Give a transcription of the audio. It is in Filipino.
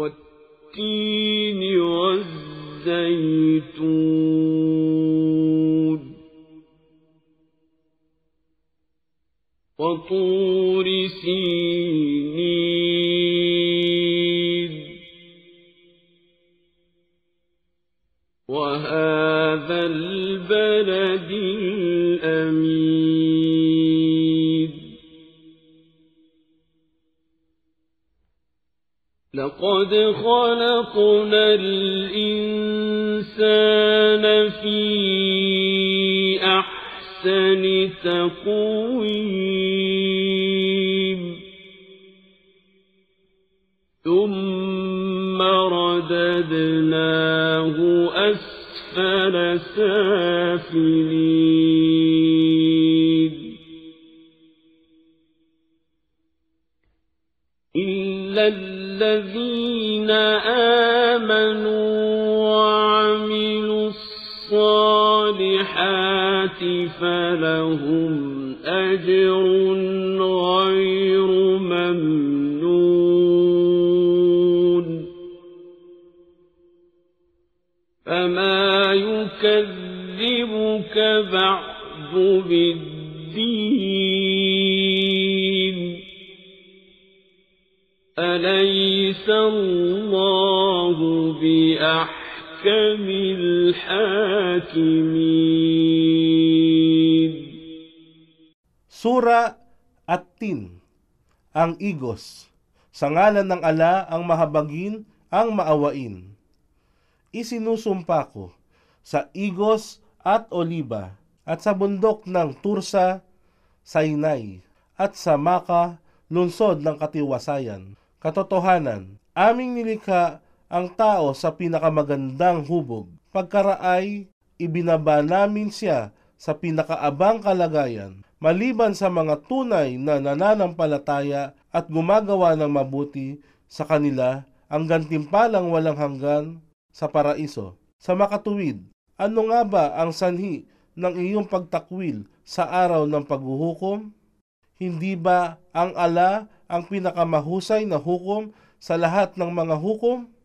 والتين والزيتون وطور سينين وهذا البلد الأمين لقد خلقنا الإنسان في أحسن تقويم ثم رددناه أسفل سافلين إلا الذين آمنوا وعملوا الصالحات فلهم أجر غير ممنون فما يكذبك بعد بالدين أليس الله بأحكم الحاكمين. Sura at Tin, ang Igos. Sa ngalan ng Ala, ang mahabagin, ang maawain. Isinusumpa ko sa Igos at Oliba at sa bundok ng Tursa, Sinai at sa Maka, lungsod ng katiwasayan. Katotohanan, aming nilikha ang tao sa pinakamagandang hubog. Pagkaraay, ibinaba namin siya sa pinakaabang kalagayan, maliban sa mga tunay na nananampalataya at gumagawa ng mabuti, sa kanila ang gantimpalang walang hanggan sa paraiso. Sa makatuwid, ano nga ba ang sanhi ng iyong pagtakwil sa araw ng paghuhukom? Hindi ba ang Ala ang pinakamahusay na hukom sa lahat ng mga hukom?